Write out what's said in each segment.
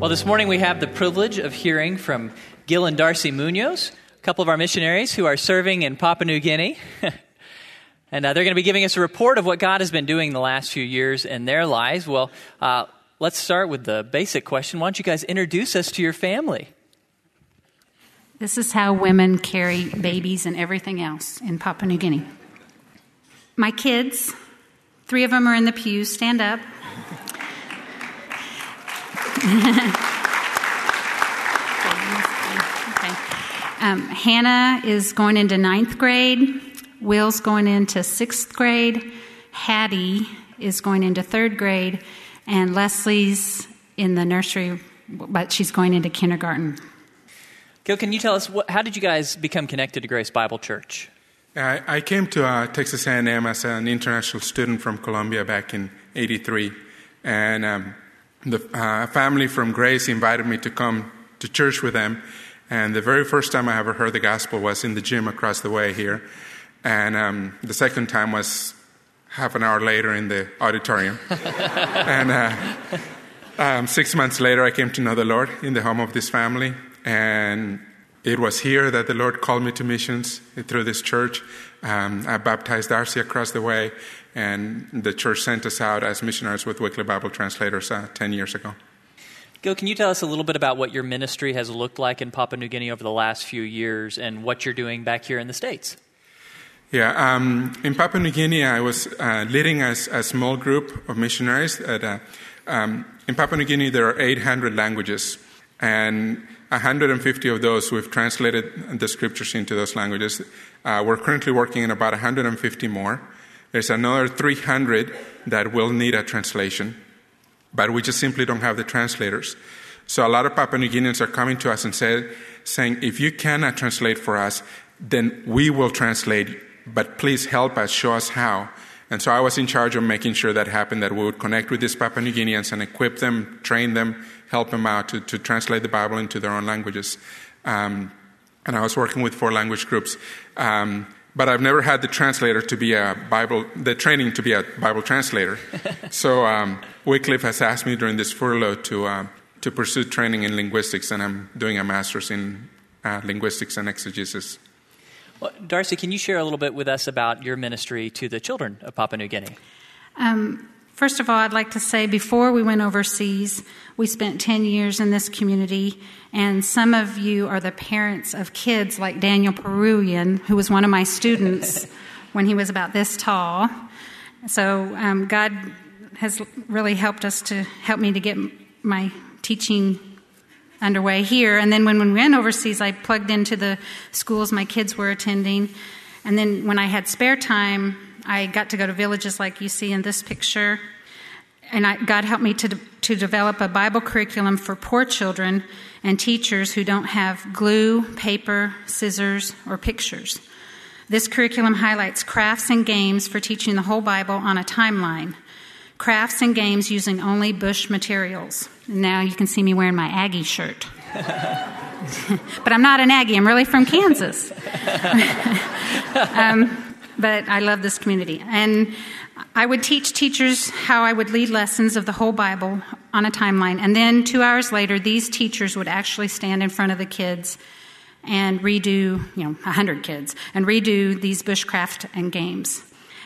Well, this morning we have the privilege of hearing from Gil and Darcy Munoz, a couple of our missionaries who are serving in Papua New Guinea. And they're going to be giving us a report of what God has been doing the last few years in their lives. Well, let's start with the basic question. Why don't you guys introduce us to your family? This is how women carry babies and everything else in Papua New Guinea. My kids, three of them are in the pews. Stand up. Okay. Hannah is going into 9th grade. Will's going into 6th grade. Hattie is going into 3rd grade. And Leslie's in the nursery, but she's going into kindergarten. Gil, can you tell us, how did you guys become connected to Grace Bible Church? I came to Texas A&M as an international student from Columbia back in 83. And the family from Grace invited me to come to church with them, and the very first time I ever heard the gospel was in the gym across the way here, and the second time was half an hour later in the auditorium, and 6 months later I came to know the Lord in the home of this family, and it was here that the Lord called me to missions through this church. I baptized Darcy across the way, and the church sent us out as missionaries with Wycliffe Bible translators 10 years ago. Gil, can you tell us a little bit about what your ministry has looked like in Papua New Guinea over the last few years and what you're doing back here in the States? Yeah, in Papua New Guinea, I was leading a small group of missionaries. In Papua New Guinea, there are 800 languages, and 150 of those we've translated the scriptures into those languages. We're currently working in about 150 more. There's another 300 that will need a translation, but we just simply don't have the translators. So a lot of Papua New Guineans are coming to us and saying, if you cannot translate for us, then we will translate, but please help us, show us how. And so I was in charge of making sure that happened, that we would connect with these Papua New Guineans and equip them, train them, help them out to translate the Bible into their own languages. And I was working with 4 language groups. But I've never had the translator to be the training to be a Bible translator. So Wycliffe has asked me during this furlough to pursue training in linguistics, and I'm doing a master's in linguistics and exegesis. Well, Darcy, can you share a little bit with us about your ministry to the children of Papua New Guinea? First of all, I'd like to say before we went overseas, we spent 10 years in this community, and some of you are the parents of kids like Daniel Peruvian, who was one of my students when he was about this tall. So God has really helped me to get my teaching underway here. And then when we went overseas, I plugged into the schools my kids were attending. And then when I had spare time, I got to go to villages like you see in this picture, and God helped me to develop a Bible curriculum for poor children and teachers who don't have glue, paper, scissors, or pictures. This curriculum highlights crafts and games for teaching the whole Bible on a timeline. Crafts and games using only bush materials. Now you can see me wearing my Aggie shirt. But I'm not an Aggie. I'm really from Kansas. But I love this community. And I would teach teachers how I would lead lessons of the whole Bible on a timeline. And then 2 hours later, these teachers would actually stand in front of the kids and redo, 100 kids, and redo these bushcraft and games.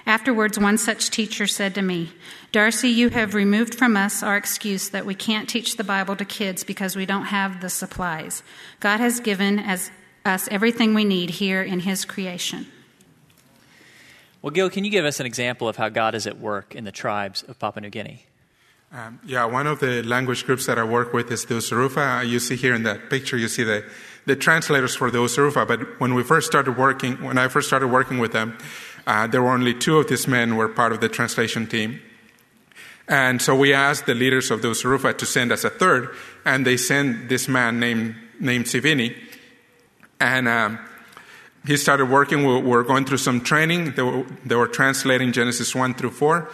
Afterwards, one such teacher said to me, "Darcy, you have removed from us our excuse that we can't teach the Bible to kids because we don't have the supplies. God has given us everything we need here in His creation." Well, Gil, can you give us an example of how God is at work in the tribes of Papua New Guinea? One of the language groups that I work with is the Usurufa. You see here in that picture, you see the translators for the Usurufa. But when I first started working with them, there were only 2 of these men were part of the translation team. And so we asked the leaders of the Usurufa to send us a 3rd, and they sent this man named Sivini. And he started working. We were going through some training. They were translating Genesis 1 through 4.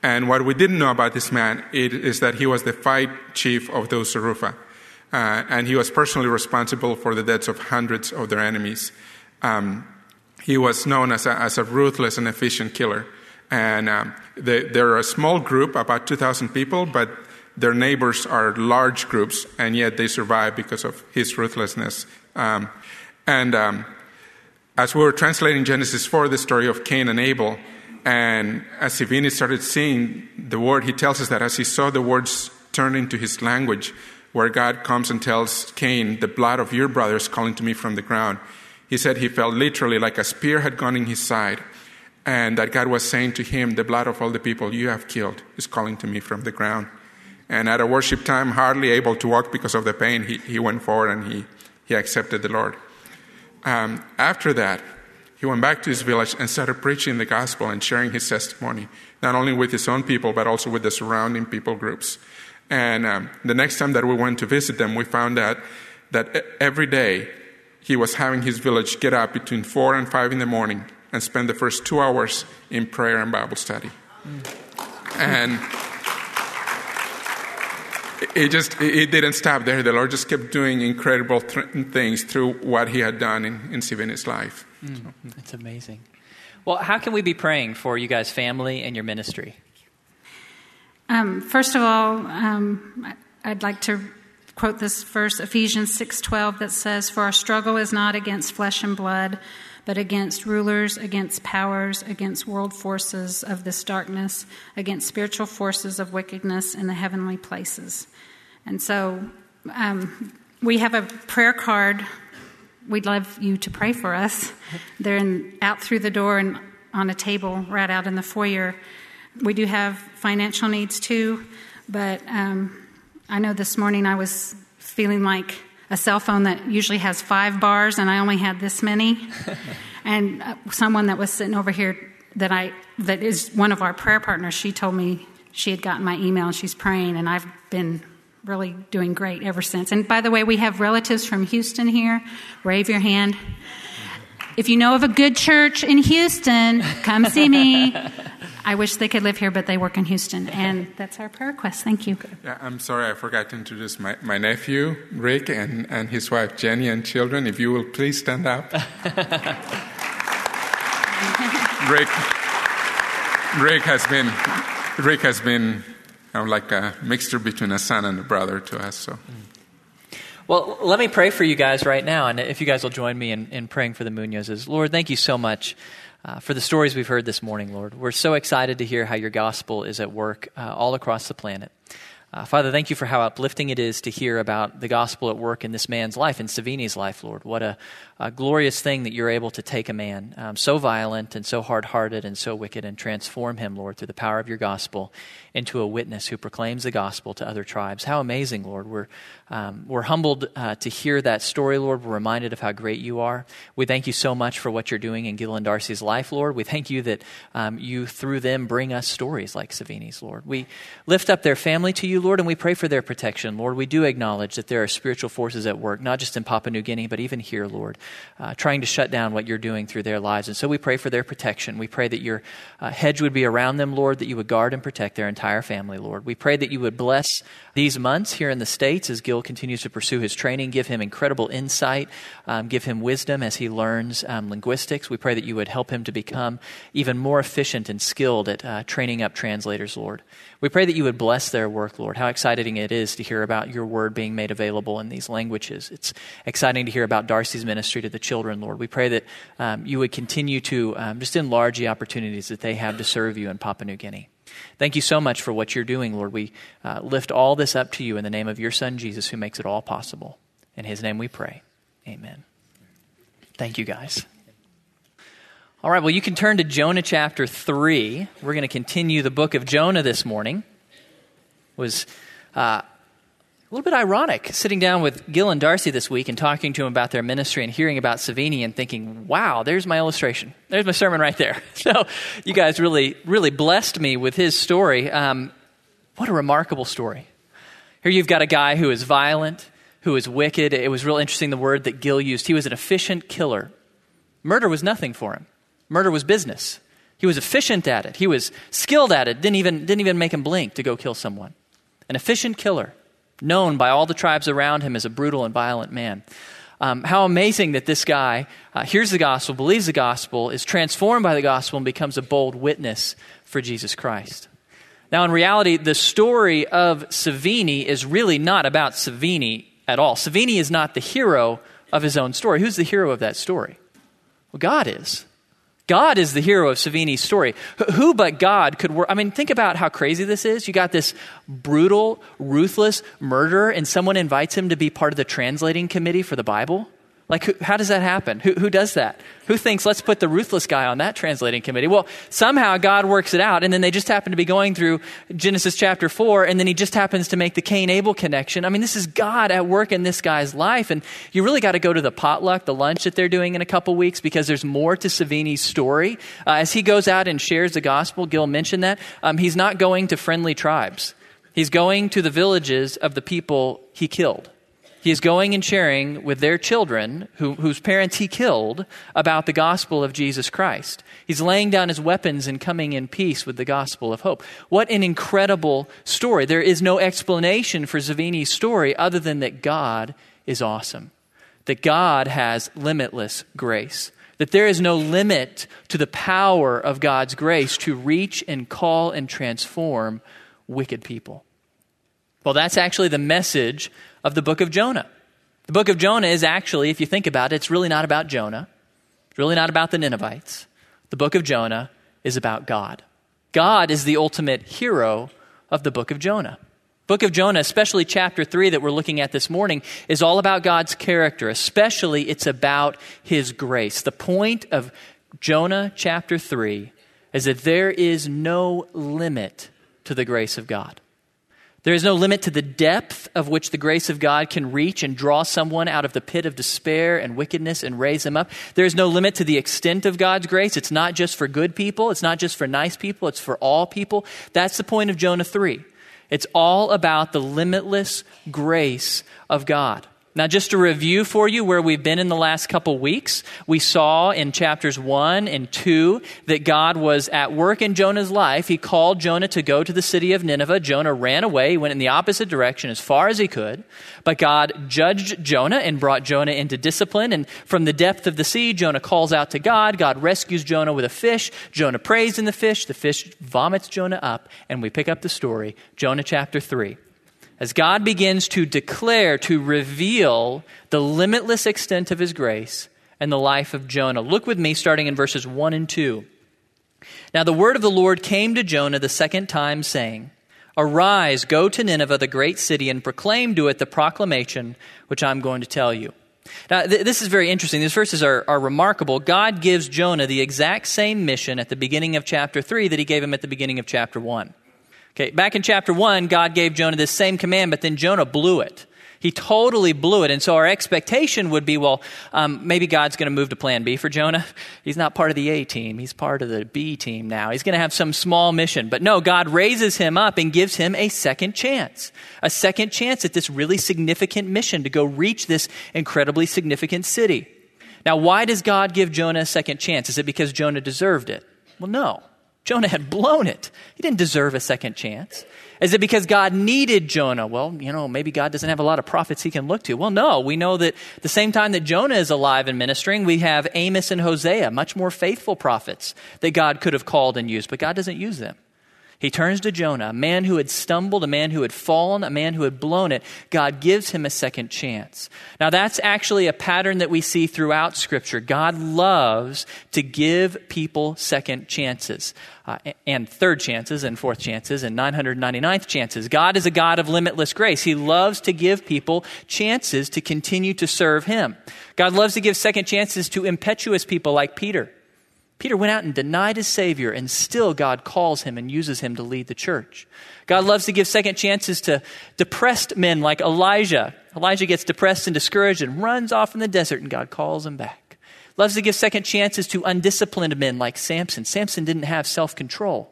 And what we didn't know about this man is that he was the fight chief of the Usurufa. And he was personally responsible for the deaths of hundreds of their enemies. He was known as a ruthless and efficient killer. And there are a small group, about 2,000 people, but Their neighbors are large groups, and yet they survive because of his ruthlessness. As we were translating Genesis 4, the story of Cain and Abel, and as Sivini started seeing the word, he tells us that as he saw the words turn into his language, where God comes and tells Cain, the blood of your brother is calling to me from the ground, he said he felt literally like a spear had gone in his side, and that God was saying to him, the blood of all the people you have killed is calling to me from the ground. And at a worship time, hardly able to walk because of the pain, he went forward and he accepted the Lord. After that, he went back to his village and started preaching the gospel and sharing his testimony, not only with his own people, but also with the surrounding people groups. And the next time that we went to visit them, we found out that every day he was having his village get up between 4 and 5 in the morning and spend the first 2 hours in prayer and Bible study. And it didn't stop there. The Lord just kept doing incredible things through what he had done in Sivini's life. That's amazing. Well, how can we be praying for you guys' family and your ministry? First of all, I'd like to quote this verse, Ephesians 6:12, that says, "For our struggle is not against flesh and blood, but against rulers, against powers, against world forces of this darkness, against spiritual forces of wickedness in the heavenly places." And so we have a prayer card. We'd love you to pray for us. They're out through the door and on a table right out in the foyer. We do have financial needs too, but I know this morning I was feeling like a cell phone that usually has 5 bars, and I only had this many. And someone that was sitting over here that is one of our prayer partners, she told me she had gotten my email, and she's praying, and I've been really doing great ever since. And by the way, we have relatives from Houston here. Wave your hand. If you know of a good church in Houston, come see me. I wish they could live here, but they work in Houston. And that's our prayer request. Thank you. Yeah, I'm sorry, I forgot to introduce my nephew, Rick, and his wife, Jenny, and children. If you will please stand up. Rick has been like a mixture between a son and a brother to us. So. Well, let me pray for you guys right now. And if you guys will join me in praying for the Munozes. Lord, thank you so much for the stories we've heard this morning, Lord. We're so excited to hear how your gospel is at work all across the planet. Father, thank you for how uplifting it is to hear about the gospel at work in this man's life, in Savini's life, Lord. What a glorious thing that you're able to take a man so violent and so hard-hearted and so wicked and transform him, Lord, through the power of your gospel into a witness who proclaims the gospel to other tribes. How amazing, Lord. We're humbled to hear that story, Lord. We're reminded of how great you are. We thank you so much for what you're doing in Gil and Darcy's life, Lord. We thank you that you, through them, bring us stories like Savini's, Lord. We lift up their family to you, Lord, and we pray for their protection, Lord. We do acknowledge that there are spiritual forces at work, not just in Papua New Guinea, but even here, Lord, trying to shut down what you're doing through their lives. And so we pray for their protection. We pray that your hedge would be around them, Lord, that you would guard and protect their entire family, Lord. We pray that you would bless these months here in the States as Gil continues to pursue his training. Give him incredible insight. Give him wisdom as he learns linguistics. We pray that you would help him to become even more efficient and skilled at training up translators, Lord. We pray that you would bless their work, Lord. How exciting it is to hear about your word being made available in these languages. It's exciting to hear about Darcy's ministry to the children, Lord. We pray that you would continue to just enlarge the opportunities that they have to serve you in Papua New Guinea. Thank you so much for what you're doing, Lord. We lift all this up to you in the name of your son, Jesus, who makes it all possible. In his name we pray. Amen. Thank you, guys. All right, well, you can turn to Jonah chapter 3. We're going to continue the book of Jonah this morning. It was a little bit ironic sitting down with Gil and Darcy this week and talking to them about their ministry and hearing about Sivini and thinking, wow, there's my illustration. There's my sermon right there. So you guys really, really blessed me with his story. What a remarkable story. Here you've got a guy who is violent, who is wicked. It was real interesting, the word that Gil used. He was an efficient killer. Murder was nothing for him. Murder was business. He was efficient at it. He was skilled at it. Didn't even make him blink to go kill someone. An efficient killer, known by all the tribes around him as a brutal and violent man. How amazing that this guy hears the gospel, believes the gospel, is transformed by the gospel, and becomes a bold witness for Jesus Christ. Now, in reality, the story of Sivini is really not about Sivini at all. Sivini is not the hero of his own story. Who's the hero of that story? Well, God is. God is the hero of Savini's story. Who but God could work? I mean, think about how crazy this is. You got this brutal, ruthless murderer, and someone invites him to be part of the translating committee for the Bible. Like, how does that happen? Who does that? Who thinks, let's put the ruthless guy on that translating committee? Well, somehow God works it out, and then they just happen to be going through Genesis chapter 4, and then he just happens to make the Cain-Abel connection. I mean, this is God at work in this guy's life, and you really got to go to the potluck, the lunch that they're doing in a couple weeks, because there's more to Savini's story. As he goes out and shares the gospel, Gil mentioned that, he's not going to friendly tribes. He's going to the villages of the people he killed. He is going and sharing with their children, whose parents he killed, about the gospel of Jesus Christ. He's laying down his weapons and coming in peace with the gospel of hope. What an incredible story. There is no explanation for Savini's story other than that God is awesome, that God has limitless grace, that there is no limit to the power of God's grace to reach and call and transform wicked people. Well, that's actually the message of the book of Jonah. The book of Jonah is actually, if you think about it, it's really not about Jonah. It's really not about the Ninevites. The book of Jonah is about God. God is the ultimate hero of the book of Jonah. Book of Jonah, especially chapter 3 that we're looking at this morning, is all about God's character. Especially, it's about his grace. The point of Jonah chapter 3 is that there is no limit to the grace of God. There is no limit to the depth of which the grace of God can reach and draw someone out of the pit of despair and wickedness and raise them up. There is no limit to the extent of God's grace. It's not just for good people. It's not just for nice people. It's for all people. That's the point of Jonah 3. It's all about the limitless grace of God. Now, just to review for you where we've been in the last couple weeks, we saw in chapters 1 and 2 that God was at work in Jonah's life. He called Jonah to go to the city of Nineveh. Jonah ran away. He went in the opposite direction as far as he could. But God judged Jonah and brought Jonah into discipline. And from the depth of the sea, Jonah calls out to God. God rescues Jonah with a fish. Jonah prays in the fish. The fish vomits Jonah up. And we pick up the story, Jonah chapter 3. As God begins to declare, to reveal the limitless extent of his grace and the life of Jonah. Look with me starting in verses 1 and 2. Now the word of the Lord came to Jonah the second time saying, "Arise, go to Nineveh, the great city, and proclaim to it the proclamation which I'm going to tell you." Now this is very interesting. These verses are remarkable. God gives Jonah the exact same mission at the beginning of chapter 3 that he gave him at the beginning of chapter 1. Okay, back in chapter 1, God gave Jonah this same command, but then Jonah blew it. He totally blew it. And so our expectation would be, well, maybe God's going to move to plan B for Jonah. He's not part of the A team. He's part of the B team now. He's going to have some small mission. But no, God raises him up and gives him a second chance at this really significant mission to go reach this incredibly significant city. Now, why does God give Jonah a second chance? Is it because Jonah deserved it? Well, no. Jonah had blown it. He didn't deserve a second chance. Is it because God needed Jonah? Well, you know, maybe God doesn't have a lot of prophets he can look to. Well, no. We know that the same time that Jonah is alive and ministering, we have Amos and Hosea, much more faithful prophets that God could have called and used, but God doesn't use them. He turns to Jonah, a man who had stumbled, a man who had fallen, a man who had blown it. God gives him a second chance. Now, that's actually a pattern that we see throughout Scripture. God loves to give people second chances, and third chances, and fourth chances, and 999th chances. God is a God of limitless grace. He loves to give people chances to continue to serve him. God loves to give second chances to impetuous people like Peter. Peter went out and denied his Savior, and still God calls him and uses him to lead the church. God loves to give second chances to depressed men like Elijah. Elijah gets depressed and discouraged and runs off in the desert, and God calls him back. Loves to give second chances to undisciplined men like Samson. Samson didn't have self-control.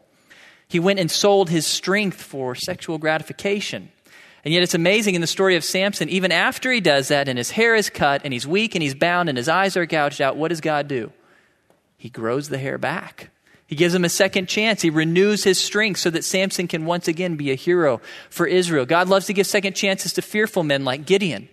He went and sold his strength for sexual gratification. And yet it's amazing in the story of Samson, even after he does that, and his hair is cut, and he's weak, and he's bound, and his eyes are gouged out, what does God do? He grows the hair back. He gives him a second chance. He renews his strength so that Samson can once again be a hero for Israel. God loves to give second chances to fearful men like Gideon.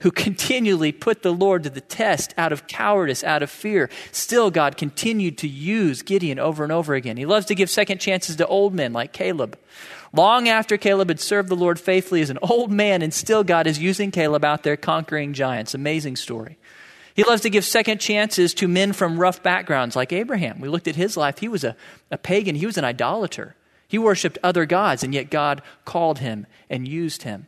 who continually put the Lord to the test out of cowardice, out of fear. Still, God continued to use Gideon over and over again. He loves to give second chances to old men like Caleb. Long after Caleb had served the Lord faithfully as an old man, and still God is using Caleb out there conquering giants. Amazing story. He loves to give second chances to men from rough backgrounds like Abraham. We looked at his life. He was a pagan. He was an idolater. He worshiped other gods, and yet God called him and used him.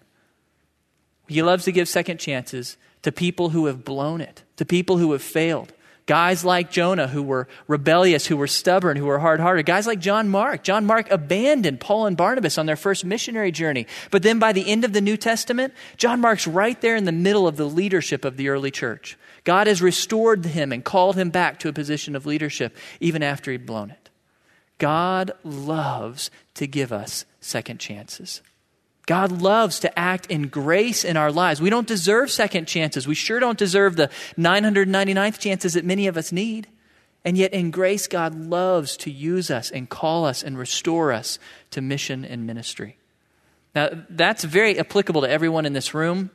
He loves to give second chances to people who have blown it, to people who have failed. Guys like Jonah, who were rebellious, who were stubborn, who were hard-hearted. Guys like John Mark. John Mark abandoned Paul and Barnabas on their first missionary journey. But then by the end of the New Testament, John Mark's right there in the middle of the leadership of the early church. God has restored him and called him back to a position of leadership even after he'd blown it. God loves to give us second chances. God loves to act in grace in our lives. We don't deserve second chances. We sure don't deserve the 999th chances that many of us need. And yet in grace, God loves to use us and call us and restore us to mission and ministry. Now, that's very applicable to everyone in this room.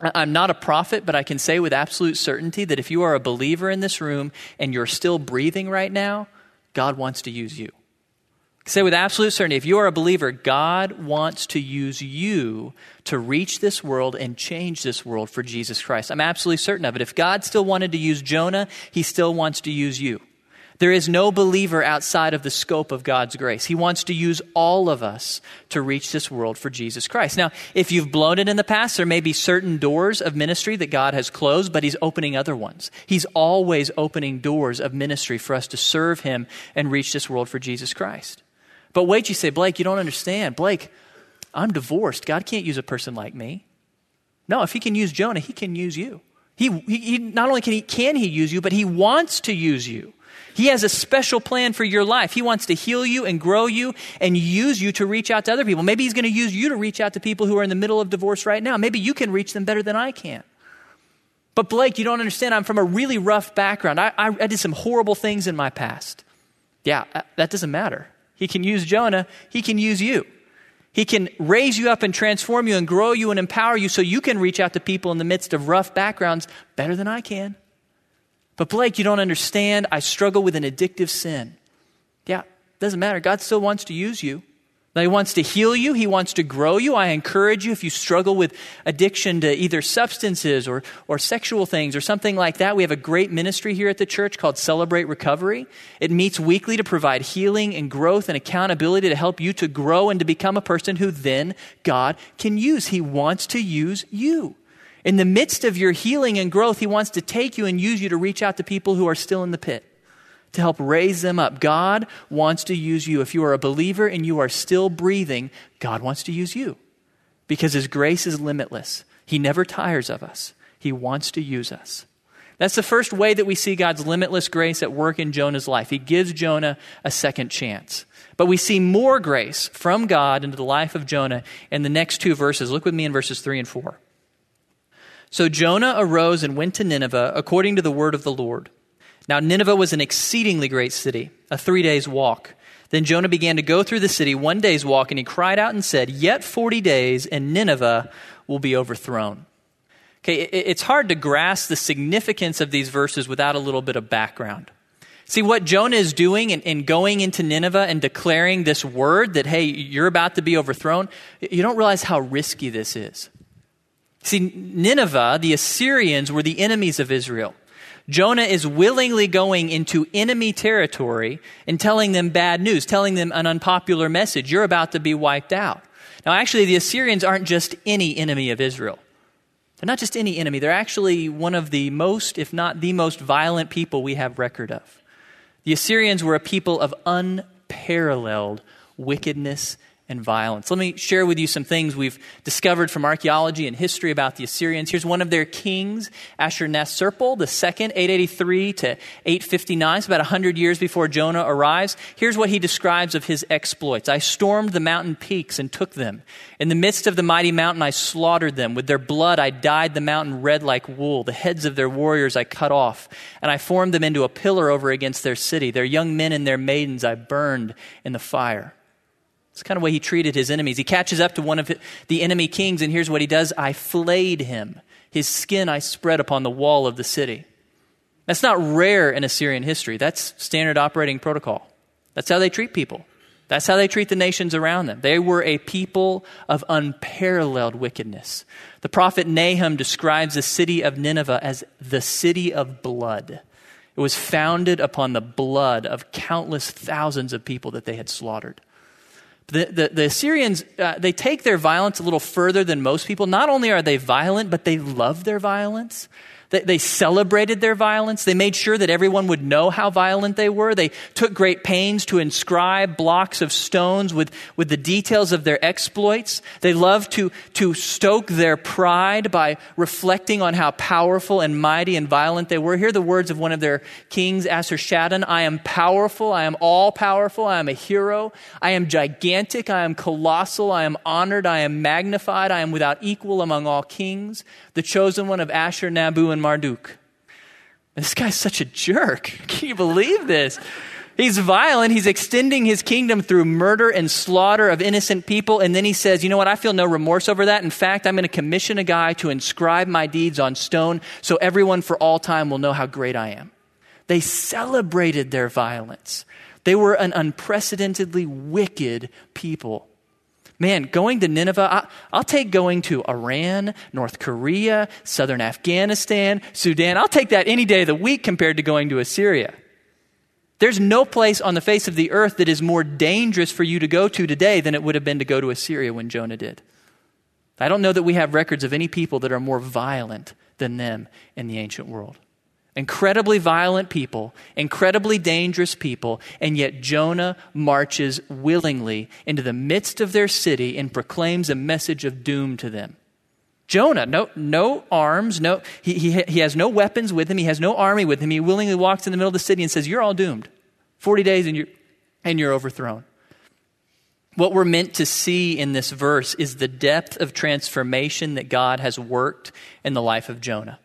I'm not a prophet, but I can say with absolute certainty that if you are a believer in this room and you're still breathing right now, God wants to use you. Say with absolute certainty, if you are a believer, God wants to use you to reach this world and change this world for Jesus Christ. I'm absolutely certain of it. If God still wanted to use Jonah, he still wants to use you. There is no believer outside of the scope of God's grace. He wants to use all of us to reach this world for Jesus Christ. Now, if you've blown it in the past, there may be certain doors of ministry that God has closed, but he's opening other ones. He's always opening doors of ministry for us to serve him and reach this world for Jesus Christ. But wait, you say, Blake, you don't understand. Blake, I'm divorced. God can't use a person like me. No, if he can use Jonah, he can use you. He not only can he use you, but he wants to use you. He has a special plan for your life. He wants to heal you and grow you and use you to reach out to other people. Maybe he's going to use you to reach out to people who are in the middle of divorce right now. Maybe you can reach them better than I can. But Blake, you don't understand. I'm from a really rough background. I did some horrible things in my past. Yeah, that doesn't matter. He can use Jonah. He can use you. He can raise you up and transform you and grow you and empower you so you can reach out to people in the midst of rough backgrounds better than I can. But Blake, you don't understand. I struggle with an addictive sin. Yeah, doesn't matter. God still wants to use you. Now, he wants to heal you. He wants to grow you. I encourage you, if you struggle with addiction to either substances or sexual things or something like that, we have a great ministry here at the church called Celebrate Recovery. It meets weekly to provide healing and growth and accountability to help you to grow and to become a person who then God can use. He wants to use you. In the midst of your healing and growth, he wants to take you and use you to reach out to people who are still in the pit, to help raise them up. God wants to use you. If you are a believer and you are still breathing, God wants to use you because his grace is limitless. He never tires of us. He wants to use us. That's the first way that we see God's limitless grace at work in Jonah's life. He gives Jonah a second chance. But we see more grace from God into the life of Jonah in the next two verses. Look with me in verses 3 and 4. So Jonah arose and went to Nineveh according to the word of the Lord. Now Nineveh was an exceedingly great city, a 3 days' walk. Then Jonah began to go through the city, 1 day's walk, and he cried out and said, "Yet 40 days, and Nineveh will be overthrown." Okay, it's hard to grasp the significance of these verses without a little bit of background. See, what Jonah is doing in going into Nineveh and declaring this word that, hey, you're about to be overthrown, you don't realize how risky this is. See, Nineveh, the Assyrians, were the enemies of Israel. Jonah is willingly going into enemy territory and telling them bad news, telling them an unpopular message. You're about to be wiped out. Now, actually, the Assyrians aren't just any enemy of Israel. They're not just any enemy. They're actually one of the most, if not the most violent people we have record of. The Assyrians were a people of unparalleled wickedness and violence. Let me share with you some things we've discovered from archaeology and history about the Assyrians. Here's one of their kings, Ashurnasirpal II, 883 to 859. It's about 100 years before Jonah arrives. Here's what he describes of his exploits. I stormed the mountain peaks and took them. In the midst of the mighty mountain, I slaughtered them. With their blood, I dyed the mountain red like wool. The heads of their warriors I cut off, and I formed them into a pillar over against their city. Their young men and their maidens I burned in the fire. It's the kind of way he treated his enemies. He catches up to one of the enemy kings, and here's what he does. I flayed him. His skin I spread upon the wall of the city. That's not rare in Assyrian history. That's standard operating protocol. That's how they treat people. That's how they treat the nations around them. They were a people of unparalleled wickedness. The prophet Nahum describes the city of Nineveh as the city of blood. It was founded upon the blood of countless thousands of people that they had slaughtered. The Assyrians, they take their violence a little further than most people. Not only are they violent, but they love their violence. They celebrated their violence. They made sure that everyone would know how violent they were. They took great pains to inscribe blocks of stones with the details of their exploits. They loved to stoke their pride by reflecting on how powerful and mighty and violent they were. Hear the words of one of their kings, Ashurshaddon. I am powerful. I am all powerful. I am a hero. I am gigantic. I am colossal. I am honored. I am magnified. I am without equal among all kings. The chosen one of Ashur, Nabu, and Marduk. This guy's such a jerk. Can you believe this? He's violent. He's extending his kingdom through murder and slaughter of innocent people. And then he says, you know what? I feel no remorse over that. In fact, I'm going to commission a guy to inscribe my deeds on stone so everyone for all time will know how great I am. They celebrated their violence. They were an unprecedentedly wicked people. Man, going to Nineveh, I'll take going to Iran, North Korea, southern Afghanistan, Sudan. I'll take that any day of the week compared to going to Assyria. There's no place on the face of the earth that is more dangerous for you to go to today than it would have been to go to Assyria when Jonah did. I don't know that we have records of any people that are more violent than them in the ancient world. Incredibly violent people, incredibly dangerous people, and yet Jonah marches willingly into the midst of their city and proclaims a message of doom to them. Jonah, no arms, no he has no weapons with him, he has no army with him. He willingly walks in the middle of the city and says, "You're all doomed. 40 days and you're overthrown." What we're meant to see in this verse is the depth of transformation that God has worked in the life of Jonah.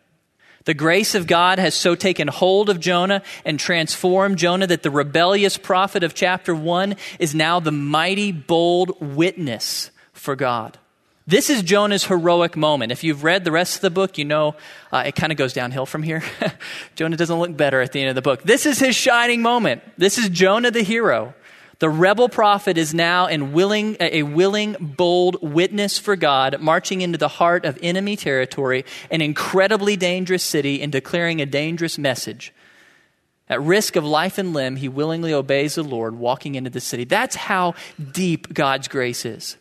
The grace of God has so taken hold of Jonah and transformed Jonah that the rebellious prophet of chapter 1 is now the mighty, bold witness for God. This is Jonah's heroic moment. If you've read the rest of the book, you know it kind of goes downhill from here. Jonah doesn't look better at the end of the book. This is his shining moment. This is Jonah the hero. The rebel prophet is now a willing, bold witness for God, marching into the heart of enemy territory, an incredibly dangerous city, and declaring a dangerous message. At risk of life and limb, he willingly obeys the Lord, walking into the city. That's how deep God's grace is.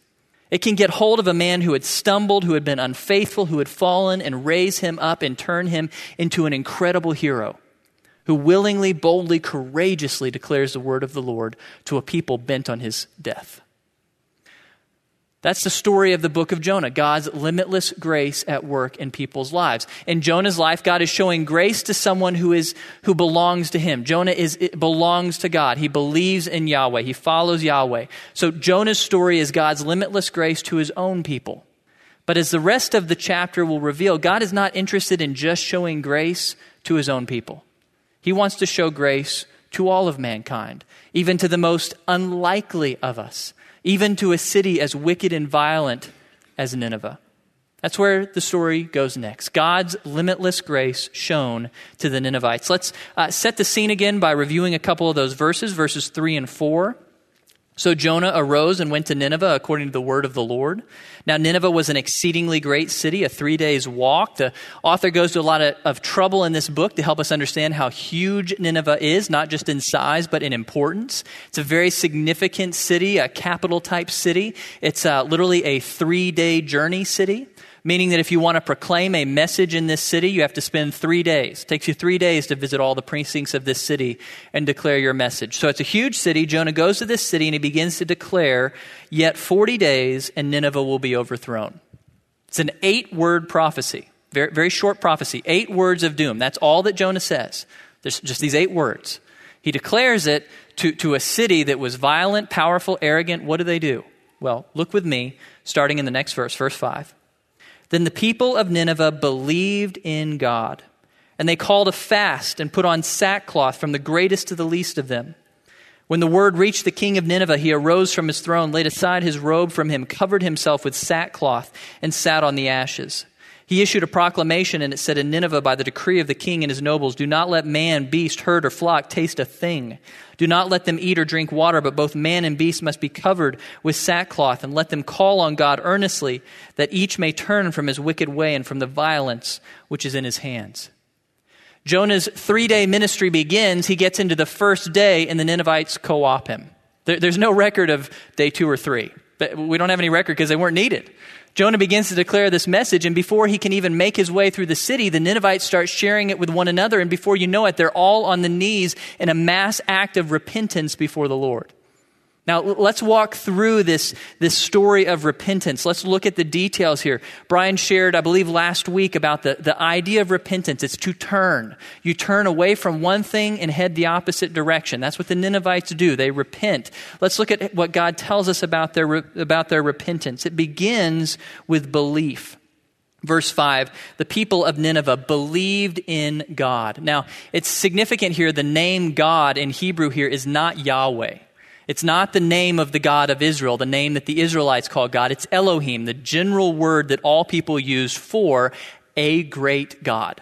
It can get hold of a man who had stumbled, who had been unfaithful, who had fallen, and raise him up and turn him into an incredible hero, who willingly, boldly, courageously declares the word of the Lord to a people bent on his death. That's the story of the book of Jonah, God's limitless grace at work in people's lives. In Jonah's life, God is showing grace to someone who belongs to him. Jonah belongs to God. He believes in Yahweh. He follows Yahweh. So Jonah's story is God's limitless grace to his own people. But as the rest of the chapter will reveal, God is not interested in just showing grace to his own people. He wants to show grace to all of mankind, even to the most unlikely of us, even to a city as wicked and violent as Nineveh. That's where the story goes next. God's limitless grace shown to the Ninevites. Let's set the scene again by reviewing a couple of those verses, verses 3 and 4. So Jonah arose and went to Nineveh according to the word of the Lord. Now Nineveh was an exceedingly great city, a 3 days walk. The author goes to a lot of trouble in this book to help us understand how huge Nineveh is, not just in size, but in importance. It's a very significant city, a capital type city. It's literally a 3-day journey city, meaning that if you want to proclaim a message in this city, you have to spend 3 days. It takes you 3 days to visit all the precincts of this city and declare your message. So it's a huge city. Jonah goes to this city and he begins to declare, yet 40 days and Nineveh will be overthrown. It's an 8-word prophecy, very, very short prophecy, 8 words of doom. That's all that Jonah says. There's just these 8 words. He declares it to a city that was violent, powerful, arrogant. What do they do? Well, look with me, starting in the next verse, verse 5. Then the people of Nineveh believed in God, and they called a fast and put on sackcloth from the greatest to the least of them. When the word reached the king of Nineveh, he arose from his throne, laid aside his robe from him, covered himself with sackcloth, and sat on the ashes. He issued a proclamation, and it said, "In Nineveh, by the decree of the king and his nobles, do not let man, beast, herd, or flock taste a thing. Do not let them eat or drink water, but both man and beast must be covered with sackcloth, and let them call on God earnestly, that each may turn from his wicked way and from the violence which is in his hands." Jonah's three-day ministry begins. He gets into the first day, and the Ninevites co-op him. There's no record of day 2 or 3. We don't have any record because they weren't needed. Jonah begins to declare this message, and before he can even make his way through the city, the Ninevites start sharing it with one another, and before you know it, they're all on the knees in a mass act of repentance before the Lord. Now, let's walk through this story of repentance. Let's look at the details here. Brian shared, I believe, last week about the idea of repentance. It's to turn. You turn away from one thing and head the opposite direction. That's what the Ninevites do. They repent. Let's look at what God tells us about their repentance. It begins with belief. Verse 5, the people of Nineveh believed in God. Now, it's significant here, the name God in Hebrew here is not Yahweh. It's not the name of the God of Israel, the name that the Israelites call God. It's Elohim, the general word that all people use for a great God.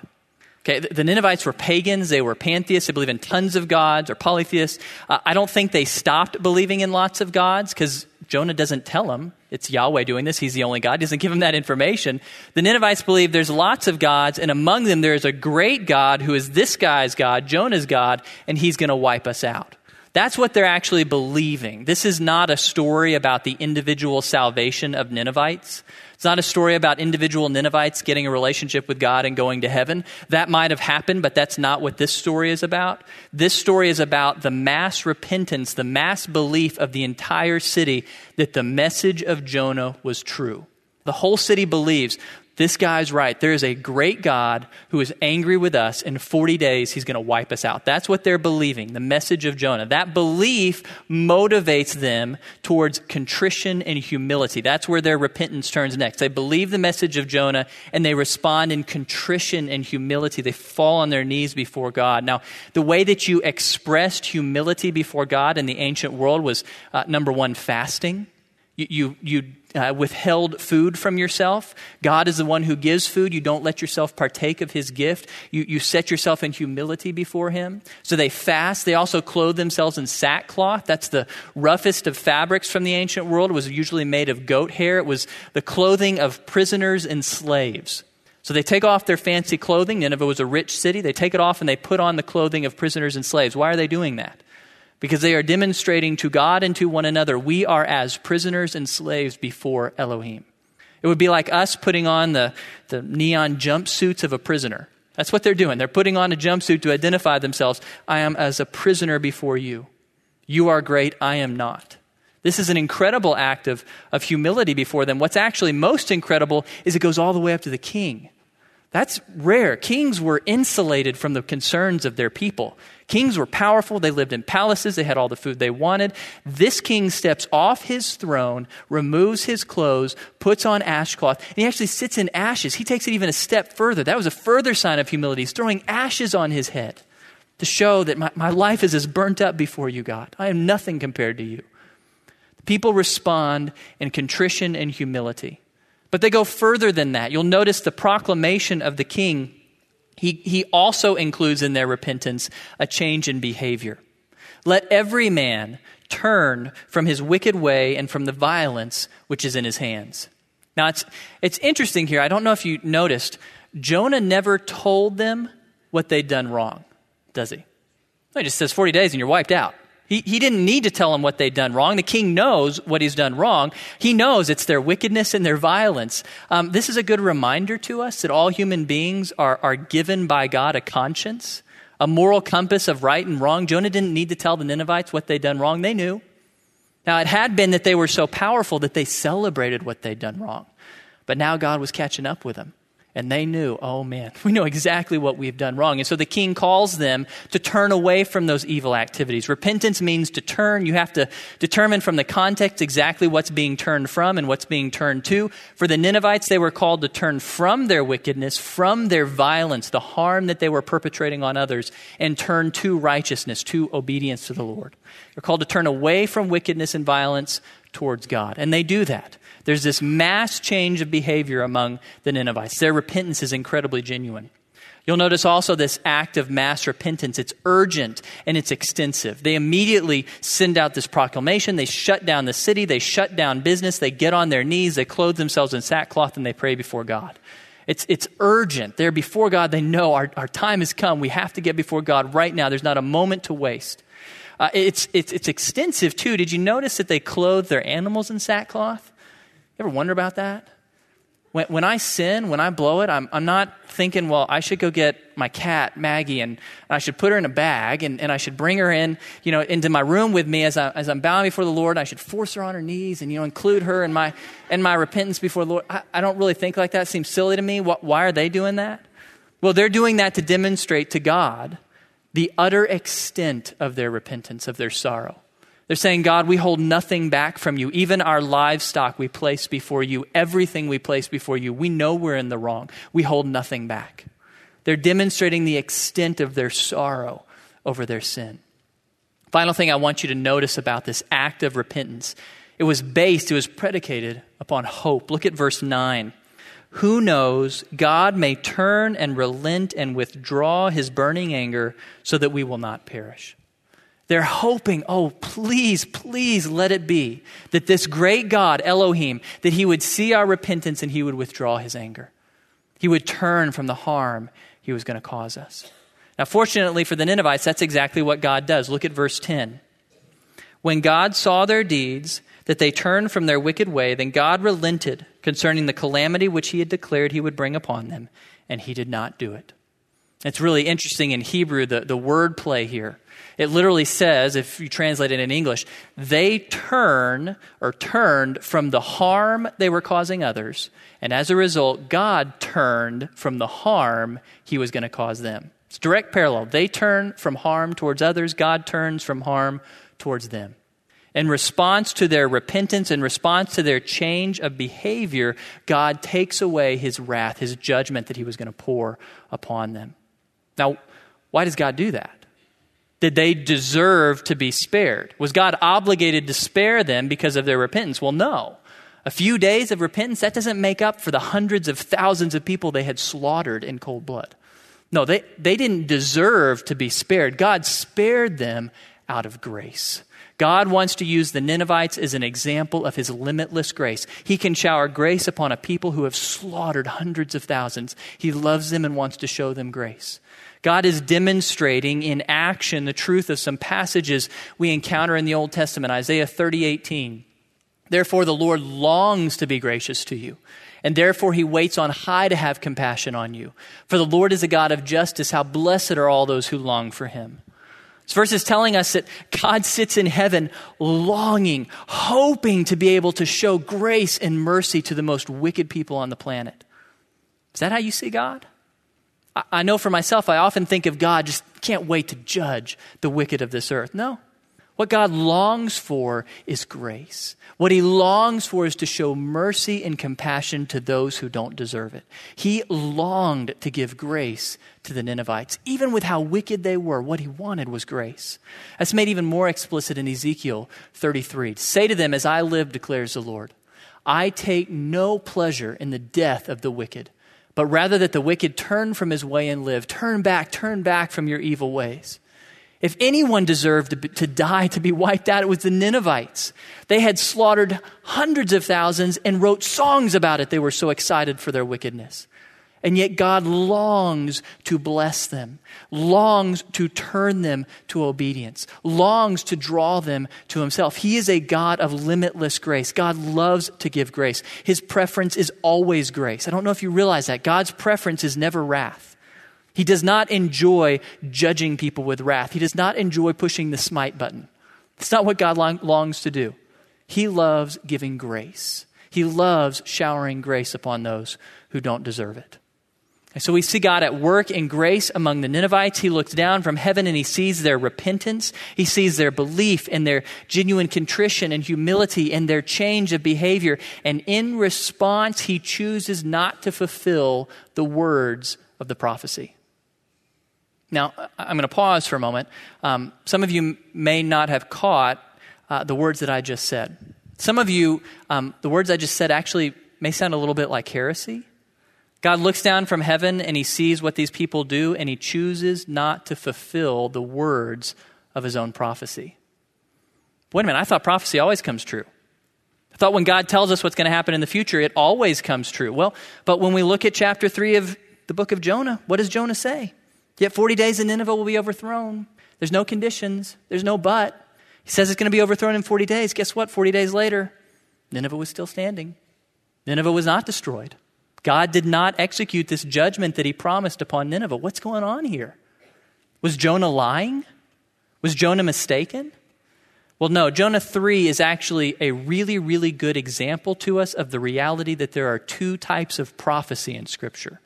Okay, the Ninevites were pagans. They were pantheists. They believed in tons of gods, or polytheists. I don't think they stopped believing in lots of gods because Jonah doesn't tell them. It's Yahweh doing this. He's the only God. He doesn't give them that information. The Ninevites believe there's lots of gods, and among them there is a great God who is this guy's God, Jonah's God, and he's going to wipe us out. That's what they're actually believing. This is not a story about the individual salvation of Ninevites. It's not a story about individual Ninevites getting a relationship with God and going to heaven. That might have happened, but that's not what this story is about. This story is about the mass repentance, the mass belief of the entire city that the message of Jonah was true. The whole city believes this guy's right. There is a great God who is angry with us. In 40 days, he's going to wipe us out. That's what they're believing, the message of Jonah. That belief motivates them towards contrition and humility. That's where their repentance turns next. They believe the message of Jonah, and they respond in contrition and humility. They fall on their knees before God. Now, the way that you expressed humility before God in the ancient world was, number one, fasting. You withheld food from yourself. God is the one who gives food. You don't let yourself partake of his gift. You set yourself in humility before him. So they fast. They also clothe themselves in sackcloth. That's the roughest of fabrics from the ancient world. It was usually made of goat hair. It was the clothing of prisoners and slaves. So they take off their fancy clothing. Nineveh was a rich city. They take it off and they put on the clothing of prisoners and slaves. Why are they doing that? Because they are demonstrating to God and to one another, we are as prisoners and slaves before Elohim. It would be like us putting on the neon jumpsuits of a prisoner. That's what they're doing. They're putting on a jumpsuit to identify themselves. I am as a prisoner before you. You are great, I am not. This is an incredible act of humility before them. What's actually most incredible is it goes all the way up to the king. That's rare. Kings were insulated from the concerns of their people. Kings were powerful. They lived in palaces. They had all the food they wanted. This king steps off his throne, removes his clothes, puts on ashcloth, and he actually sits in ashes. He takes it even a step further. That was a further sign of humility. He's throwing ashes on his head to show that my life is as burnt up before you, God. I am nothing compared to you. The people respond in contrition and humility. But they go further than that. You'll notice the proclamation of the king, he also includes in their repentance a change in behavior. Let every man turn from his wicked way and from the violence which is in his hands. Now, it's interesting here. I don't know if you noticed, Jonah never told them what they'd done wrong, does he? He just says 40 days and you're wiped out. He didn't need to tell them what they'd done wrong. The king knows what he's done wrong. He knows it's their wickedness and their violence. This is a good reminder to us that all human beings are given by God a conscience, a moral compass of right and wrong. Jonah didn't need to tell the Ninevites what they'd done wrong. They knew. Now, it had been that they were so powerful that they celebrated what they'd done wrong. But now God was catching up with them. And they knew, oh man, we know exactly what we've done wrong. And so the king calls them to turn away from those evil activities. Repentance means to turn. You have to determine from the context exactly what's being turned from and what's being turned to. For the Ninevites, they were called to turn from their wickedness, from their violence, the harm that they were perpetrating on others, and turn to righteousness, to obedience to the Lord. They're called to turn away from wickedness and violence towards God. And they do that. There's this mass change of behavior among the Ninevites. Their repentance is incredibly genuine. You'll notice also this act of mass repentance. It's urgent and it's extensive. They immediately send out this proclamation. They shut down the city. They shut down business. They get on their knees. They clothe themselves in sackcloth and they pray before God. It's urgent. They're before God. They know our time has come. We have to get before God right now. There's not a moment to waste. It's extensive too. Did you notice that they clothe their animals in sackcloth? You ever wonder about that? When I sin, when I blow it, I'm not thinking, well, I should go get my cat, Maggie, and I should put her in a bag, and I should bring her in, you know, into my room with me as I'm bowing before the Lord. I should force her on her knees and, you know, include her in my repentance before the Lord. I don't really think like that. It seems silly to me. Why are they doing that? Well, they're doing that to demonstrate to God the utter extent of their repentance, of their sorrow. They're saying, God, we hold nothing back from you. Even our livestock we place before you. Everything we place before you. We know we're in the wrong. We hold nothing back. They're demonstrating the extent of their sorrow over their sin. Final thing I want you to notice about this act of repentance. It was predicated upon hope. Look at verse 9. Who knows, God may turn and relent and withdraw his burning anger so that we will not perish. They're hoping, oh, please, please let it be that this great God, Elohim, that he would see our repentance and he would withdraw his anger. He would turn from the harm he was going to cause us. Now, fortunately for the Ninevites, that's exactly what God does. Look at verse 10. When God saw their deeds, that they turned from their wicked way, then God relented concerning the calamity which he had declared he would bring upon them, and he did not do it. It's really interesting in Hebrew, the word play here. It literally says, if you translate it in English, they turned from the harm they were causing others. And as a result, God turned from the harm he was going to cause them. It's direct parallel. They turn from harm towards others. God turns from harm towards them. In response to their repentance, in response to their change of behavior, God takes away his wrath, his judgment that he was going to pour upon them. Now, why does God do that? Did they deserve to be spared? Was God obligated to spare them because of their repentance? Well, no. A few days of repentance, that doesn't make up for the hundreds of thousands of people they had slaughtered in cold blood. No, they didn't deserve to be spared. God spared them out of grace. God wants to use the Ninevites as an example of his limitless grace. He can shower grace upon a people who have slaughtered hundreds of thousands. He loves them and wants to show them grace. God is demonstrating in action the truth of some passages we encounter in the Old Testament. Isaiah 30:18. Therefore the Lord longs to be gracious to you, and therefore he waits on high to have compassion on you. For the Lord is a God of justice. How blessed are all those who long for him. This verse is telling us that God sits in heaven longing, hoping to be able to show grace and mercy to the most wicked people on the planet. Is that how you see God? I know for myself, I often think of God just can't wait to judge the wicked of this earth. No. What God longs for is grace. What he longs for is to show mercy and compassion to those who don't deserve it. He longed to give grace to the Ninevites. Even with how wicked they were, what he wanted was grace. That's made even more explicit in Ezekiel 33. Say to them, as I live, declares the Lord, I take no pleasure in the death of the wicked, but rather that the wicked turn from his way and live. Turn back from your evil ways. If anyone deserved to die, to be wiped out, it was the Ninevites. They had slaughtered hundreds of thousands and wrote songs about it. They were so excited for their wickedness. And yet God longs to bless them, longs to turn them to obedience, longs to draw them to himself. He is a God of limitless grace. God loves to give grace. His preference is always grace. I don't know if you realize that. God's preference is never wrath. He does not enjoy judging people with wrath. He does not enjoy pushing the smite button. It's not what God longs to do. He loves giving grace. He loves showering grace upon those who don't deserve it. And so we see God at work in grace among the Ninevites. He looks down from heaven and he sees their repentance. He sees their belief and their genuine contrition and humility and their change of behavior. And in response, he chooses not to fulfill the words of the prophecy. Now, I'm going to pause for a moment. Some of you may not have caught the words that I just said. Some of you, the words I just said actually may sound a little bit like heresy. God looks down from heaven and he sees what these people do and he chooses not to fulfill the words of his own prophecy. Wait a minute, I thought prophecy always comes true. I thought when God tells us what's going to happen in the future, it always comes true. Well, but when we look at chapter 3 of the book of Jonah, what does Jonah say? Yet 40 days in Nineveh will be overthrown. There's no conditions. There's no but. He says it's going to be overthrown in 40 days. Guess what? 40 days later, Nineveh was still standing. Nineveh was not destroyed. God did not execute this judgment that he promised upon Nineveh. What's going on here? Was Jonah lying? Was Jonah mistaken? Well, no. Jonah 3 is actually a really, really good example to us of the reality that there are two types of prophecy in Scripture.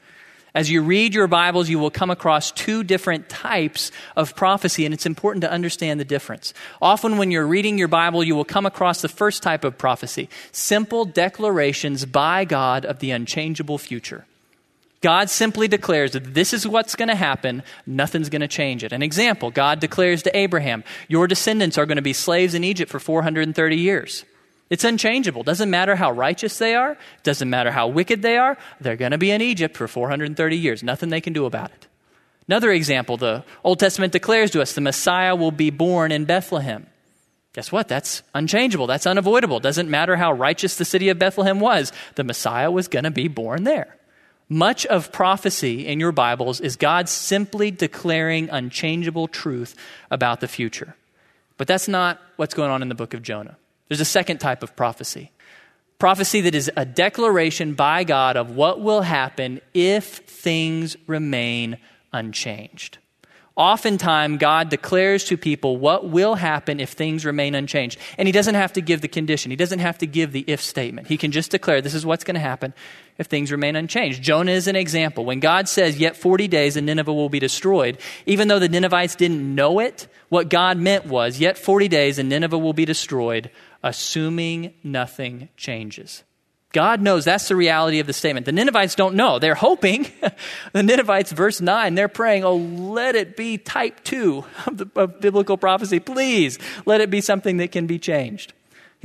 As you read your Bibles, you will come across two different types of prophecy, and it's important to understand the difference. Often when you're reading your Bible, you will come across the first type of prophecy, simple declarations by God of the unchangeable future. God simply declares that this is what's going to happen, nothing's going to change it. An example, God declares to Abraham, your descendants are going to be slaves in Egypt for 430 years. It's unchangeable. Doesn't matter how righteous they are. Doesn't matter how wicked they are. They're going to be in Egypt for 430 years. Nothing they can do about it. Another example, the Old Testament declares to us the Messiah will be born in Bethlehem. Guess what? That's unchangeable. That's unavoidable. Doesn't matter how righteous the city of Bethlehem was. The Messiah was going to be born there. Much of prophecy in your Bibles is God simply declaring unchangeable truth about the future. But that's not what's going on in the book of Jonah. There's a second type of prophecy. Prophecy that is a declaration by God of what will happen if things remain unchanged. Oftentimes, God declares to people what will happen if things remain unchanged. And he doesn't have to give the condition. He doesn't have to give the if statement. He can just declare this is what's going to happen if things remain unchanged. Jonah is an example. When God says, yet 40 days and Nineveh will be destroyed, even though the Ninevites didn't know it, what God meant was, yet 40 days and Nineveh will be destroyed, assuming nothing changes. God knows that's the reality of the statement. The Ninevites don't know. They're hoping. The Ninevites, verse 9, they're praying, oh, let it be type 2 of biblical prophecy. Please, let it be something that can be changed.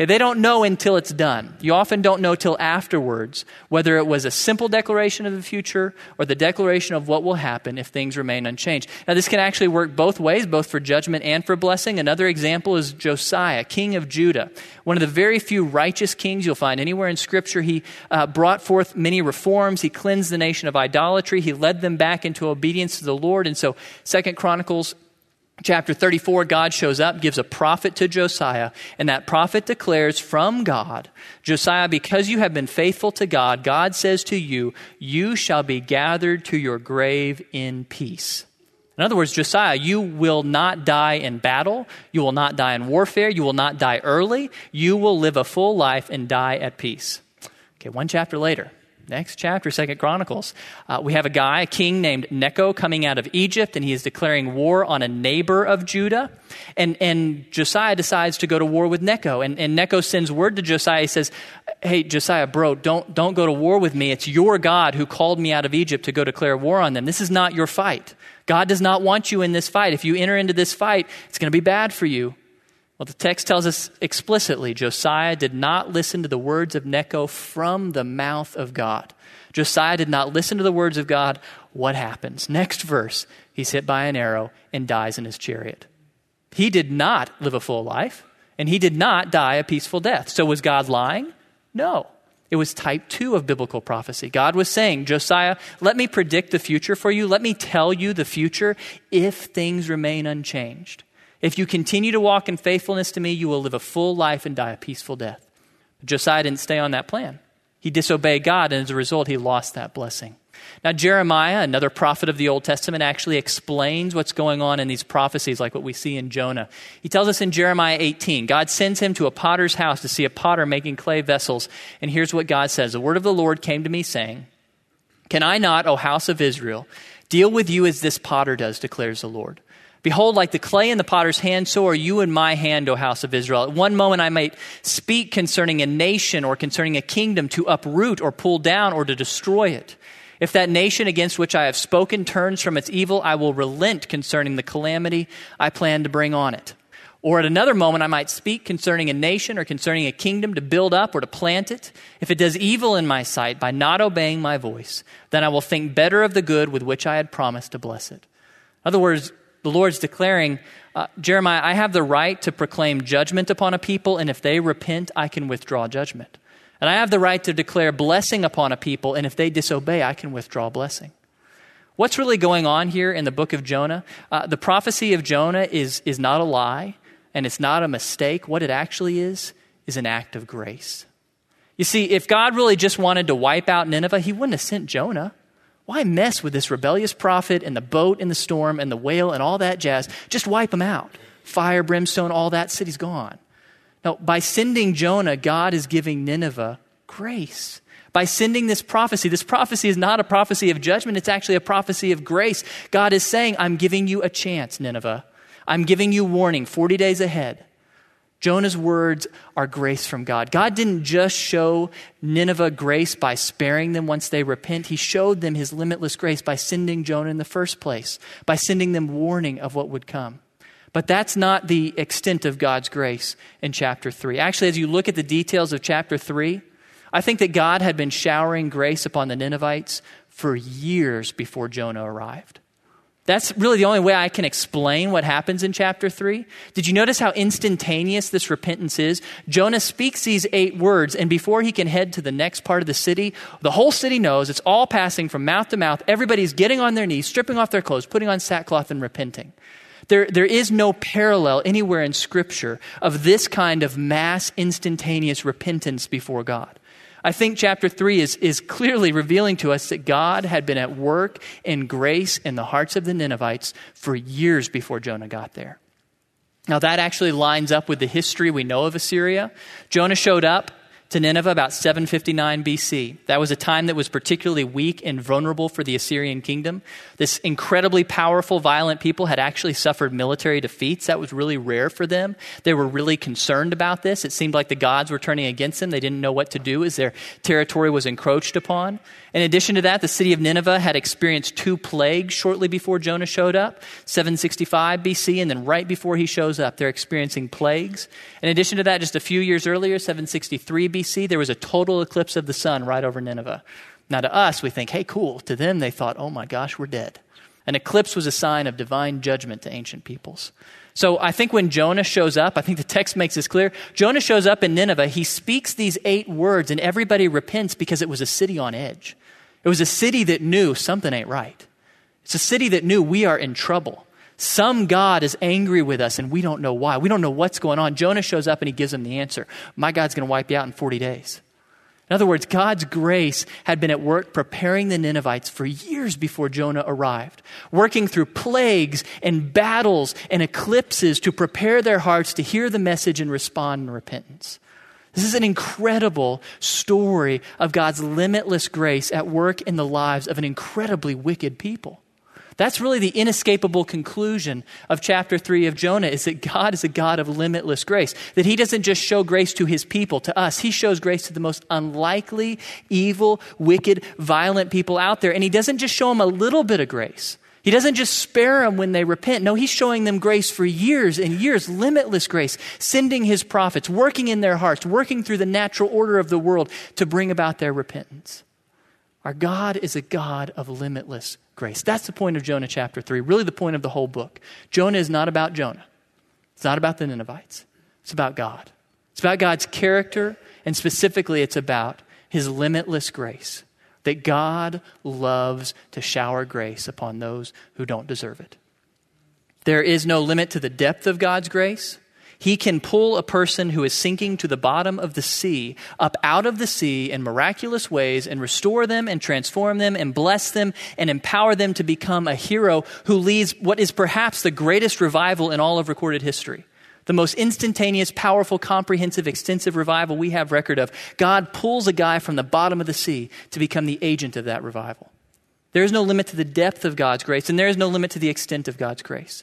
Okay, they don't know until it's done. You often don't know till afterwards whether it was a simple declaration of the future or the declaration of what will happen if things remain unchanged. Now, this can actually work both ways, both for judgment and for blessing. Another example is Josiah, king of Judah. One of the very few righteous kings you'll find anywhere in Scripture. He brought forth many reforms. He cleansed the nation of idolatry. He led them back into obedience to the Lord. And so 2 Chronicles Chapter 34, God shows up, gives a prophet to Josiah, and that prophet declares from God, Josiah, because you have been faithful to God, God says to you, you shall be gathered to your grave in peace. In other words, Josiah, you will not die in battle. You will not die in warfare. You will not die early. You will live a full life and die at peace. Okay, one chapter later. Next chapter, 2 Chronicles. We have a guy, a king named Necho coming out of Egypt, and he is declaring war on a neighbor of Judah. And Josiah decides to go to war with Necho. And Necho sends word to Josiah. He says, hey, Josiah, bro, don't go to war with me. It's your God who called me out of Egypt to go declare war on them. This is not your fight. God does not want you in this fight. If you enter into this fight, it's going to be bad for you. Well, the text tells us explicitly, Josiah did not listen to the words of Necho from the mouth of God. Josiah did not listen to the words of God. What happens? Next verse, he's hit by an arrow and dies in his chariot. He did not live a full life, and he did not die a peaceful death. So was God lying? No. It was type 2 of biblical prophecy. God was saying, Josiah, let me predict the future for you. Let me tell you the future if things remain unchanged. If you continue to walk in faithfulness to me, you will live a full life and die a peaceful death. Josiah didn't stay on that plan. He disobeyed God, and as a result, he lost that blessing. Now, Jeremiah, another prophet of the Old Testament, actually explains what's going on in these prophecies like what we see in Jonah. He tells us in Jeremiah 18, God sends him to a potter's house to see a potter making clay vessels. And here's what God says. The word of the Lord came to me saying, can I not, O house of Israel, deal with you as this potter does, declares the Lord. Behold, like the clay in the potter's hand, so are you in my hand, O house of Israel. At one moment I might speak concerning a nation or concerning a kingdom to uproot or pull down or to destroy it. If that nation against which I have spoken turns from its evil, I will relent concerning the calamity I plan to bring on it. Or at another moment, I might speak concerning a nation or concerning a kingdom to build up or to plant it. If it does evil in my sight by not obeying my voice, then I will think better of the good with which I had promised to bless it. In other words, the Lord's declaring, Jeremiah, I have the right to proclaim judgment upon a people, and if they repent, I can withdraw judgment. And I have the right to declare blessing upon a people, and if they disobey, I can withdraw blessing. What's really going on here in the book of Jonah? The prophecy of Jonah is not a lie. And it's not a mistake. What it actually is an act of grace. You see, if God really just wanted to wipe out Nineveh, he wouldn't have sent Jonah. Why mess with this rebellious prophet and the boat and the storm and the whale and all that jazz? Just wipe them out. Fire, brimstone, all that, city's gone. Now, by sending Jonah, God is giving Nineveh grace. By sending this prophecy is not a prophecy of judgment. It's actually a prophecy of grace. God is saying, I'm giving you a chance, Nineveh. I'm giving you warning 40 days ahead. Jonah's words are grace from God. God didn't just show Nineveh grace by sparing them once they repent. He showed them his limitless grace by sending Jonah in the first place, by sending them warning of what would come. But that's not the extent of God's grace in chapter 3. Actually, as you look at the details of chapter 3, I think that God had been showering grace upon the Ninevites for years before Jonah arrived. That's really the only way I can explain what happens in chapter 3. Did you notice how instantaneous this repentance is? Jonah speaks these 8 words, and before he can head to the next part of the city, the whole city knows. It's all passing from mouth to mouth. Everybody's getting on their knees, stripping off their clothes, putting on sackcloth and repenting. There is no parallel anywhere in Scripture of this kind of mass instantaneous repentance before God. I think chapter 3 is clearly revealing to us that God had been at work in grace in the hearts of the Ninevites for years before Jonah got there. Now that actually lines up with the history we know of Assyria. Jonah showed up to Nineveh about 759 BC. That was a time that was particularly weak and vulnerable for the Assyrian kingdom. This incredibly powerful, violent people had actually suffered military defeats. That was really rare for them. They were really concerned about this. It seemed like the gods were turning against them. They didn't know what to do as their territory was encroached upon. In addition to that, the city of Nineveh had experienced 2 plagues shortly before Jonah showed up, 765 BC, and then right before he shows up, they're experiencing plagues. In addition to that, just a few years earlier, 763 BC, there was a total eclipse of the sun right over Nineveh. Now to us, we think, hey, cool. To them, they thought, oh my gosh, we're dead. An eclipse was a sign of divine judgment to ancient peoples. So I think when Jonah shows up, I think the text makes this clear. Jonah shows up in Nineveh. He speaks these 8 words and everybody repents because it was a city on edge. It was a city that knew something ain't right. It's a city that knew we are in trouble. Some God is angry with us and we don't know why. We don't know what's going on. Jonah shows up and he gives them the answer. My God's going to wipe you out in 40 days. In other words, God's grace had been at work preparing the Ninevites for years before Jonah arrived, working through plagues and battles and eclipses to prepare their hearts to hear the message and respond in repentance. This is an incredible story of God's limitless grace at work in the lives of an incredibly wicked people. That's really the inescapable conclusion of chapter 3 of Jonah, is that God is a God of limitless grace, that he doesn't just show grace to his people, to us. He shows grace to the most unlikely, evil, wicked, violent people out there. And he doesn't just show them a little bit of grace. He doesn't just spare them when they repent. No, he's showing them grace for years and years, limitless grace, sending his prophets, working in their hearts, working through the natural order of the world to bring about their repentance. Our God is a God of limitless grace. That's the point of Jonah chapter 3, really the point of the whole book. Jonah is not about Jonah. It's not about the Ninevites. It's about God. It's about God's character, and specifically it's about his limitless grace, that God loves to shower grace upon those who don't deserve it. There is no limit to the depth of God's grace. He can pull a person who is sinking to the bottom of the sea up out of the sea in miraculous ways and restore them and transform them and bless them and empower them to become a hero who leads what is perhaps the greatest revival in all of recorded history. The most instantaneous, powerful, comprehensive, extensive revival we have record of. God pulls a guy from the bottom of the sea to become the agent of that revival. There is no limit to the depth of God's grace, and there is no limit to the extent of God's grace.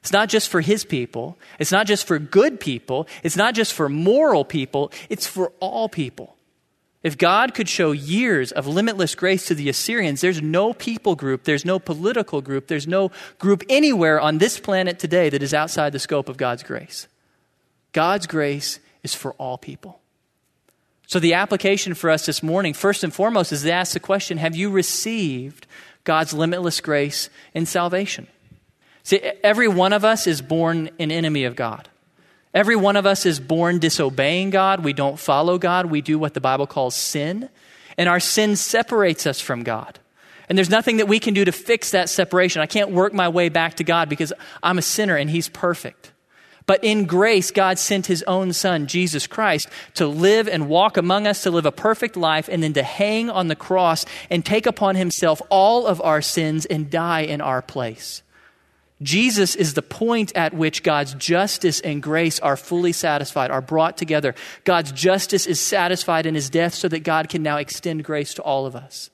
It's not just for his people. It's not just for good people. It's not just for moral people. It's for all people. If God could show years of limitless grace to the Assyrians, there's no people group, there's no political group, there's no group anywhere on this planet today that is outside the scope of God's grace. God's grace is for all people. So the application for us this morning, first and foremost, is to ask the question, have you received God's limitless grace in salvation? See, every one of us is born an enemy of God. Every one of us is born disobeying God. We don't follow God. We do what the Bible calls sin. And our sin separates us from God. And there's nothing that we can do to fix that separation. I can't work my way back to God because I'm a sinner and he's perfect. But in grace, God sent his own son, Jesus Christ, to live and walk among us, to live a perfect life, and then to hang on the cross and take upon himself all of our sins and die in our place. Jesus is the point at which God's justice and grace are fully satisfied, are brought together. God's justice is satisfied in his death so that God can now extend grace to all of us.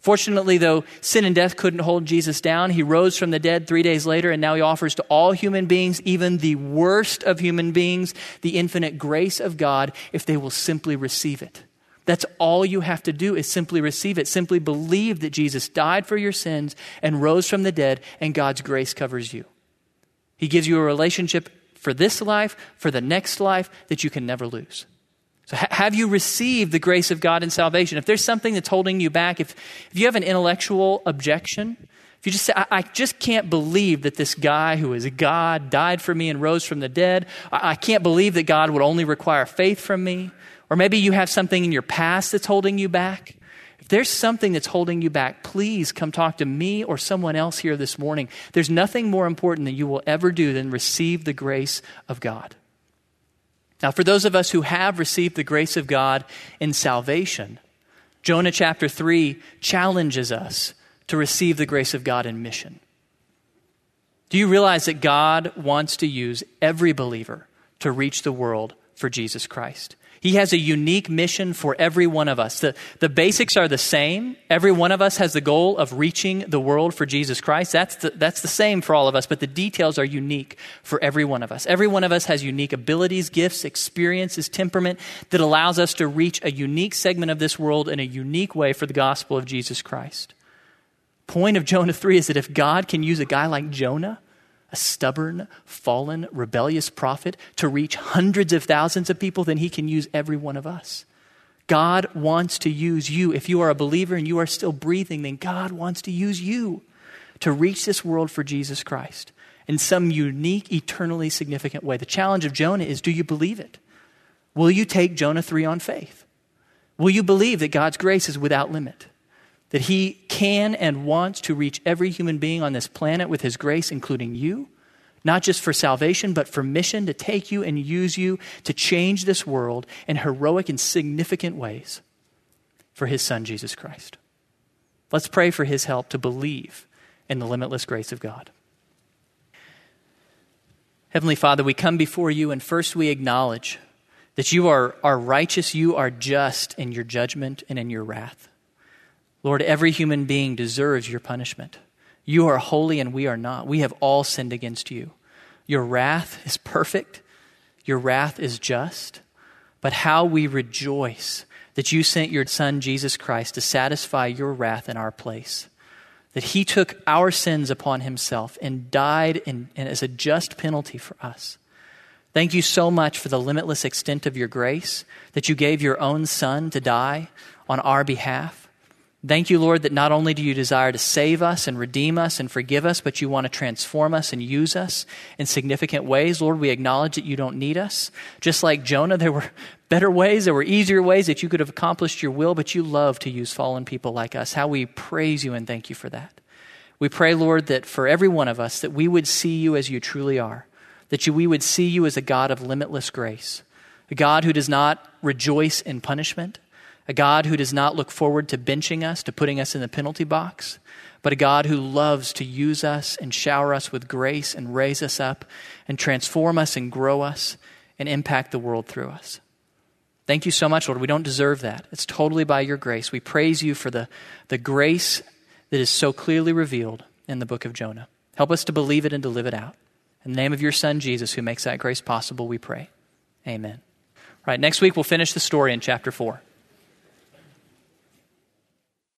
Fortunately, though, sin and death couldn't hold Jesus down. He rose from the dead 3 days later, and now he offers to all human beings, even the worst of human beings, the infinite grace of God if they will simply receive it. That's all you have to do is simply receive it. Simply believe that Jesus died for your sins and rose from the dead, and God's grace covers you. He gives you a relationship for this life, for the next life, that you can never lose. So have you received the grace of God in salvation? If there's something that's holding you back, if you have an intellectual objection, if you just say, I just can't believe that this guy who is God died for me and rose from the dead. I can't believe that God would only require faith from me. Or maybe you have something in your past that's holding you back. If there's something that's holding you back, please come talk to me or someone else here this morning. There's nothing more important that you will ever do than receive the grace of God. Now, for those of us who have received the grace of God in salvation, Jonah chapter 3 challenges us to receive the grace of God in mission. Do you realize that God wants to use every believer to reach the world for Jesus Christ? He has a unique mission for every one of us. The basics are the same. Every one of us has the goal of reaching the world for Jesus Christ. That's the same for all of us, but the details are unique for every one of us. Every one of us has unique abilities, gifts, experiences, temperament that allows us to reach a unique segment of this world in a unique way for the gospel of Jesus Christ. Point of Jonah 3 is that if God can use a guy like Jonah, a stubborn, fallen, rebellious prophet, to reach hundreds of thousands of people, then he can use every one of us. God wants to use you. If you are a believer and you are still breathing, then God wants to use you to reach this world for Jesus Christ in some unique, eternally significant way. The challenge of Jonah is, do you believe it? Will you take Jonah 3 on faith? Will you believe that God's grace is without limit? That he can and wants to reach every human being on this planet with his grace, including you, not just for salvation, but for mission, to take you and use you to change this world in heroic and significant ways for his son, Jesus Christ. Let's pray for his help to believe in the limitless grace of God. Heavenly Father, we come before you, and first we acknowledge that you are righteous, you are just in your judgment and in your wrath. Lord, every human being deserves your punishment. You are holy and we are not. We have all sinned against you. Your wrath is perfect. Your wrath is just. But how we rejoice that you sent your son, Jesus Christ, to satisfy your wrath in our place. That he took our sins upon himself and died and as a just penalty for us. Thank you so much for the limitless extent of your grace, that you gave your own son to die on our behalf. Thank you, Lord, that not only do you desire to save us and redeem us and forgive us, but you want to transform us and use us in significant ways. Lord, we acknowledge that you don't need us. Just like Jonah, there were better ways, there were easier ways that you could have accomplished your will, but you love to use fallen people like us. How we praise you and thank you for that. We pray, Lord, that for every one of us, that we would see you as you truly are, that we would see you as a God of limitless grace, a God who does not rejoice in punishment, a God who does not look forward to benching us, to putting us in the penalty box, but a God who loves to use us and shower us with grace and raise us up and transform us and grow us and impact the world through us. Thank you so much, Lord. We don't deserve that. It's totally by your grace. We praise you for the grace that is so clearly revealed in the book of Jonah. Help us to believe it and to live it out. In the name of your son, Jesus, who makes that grace possible, we pray. Amen. All right, next week we'll finish the story in chapter 4.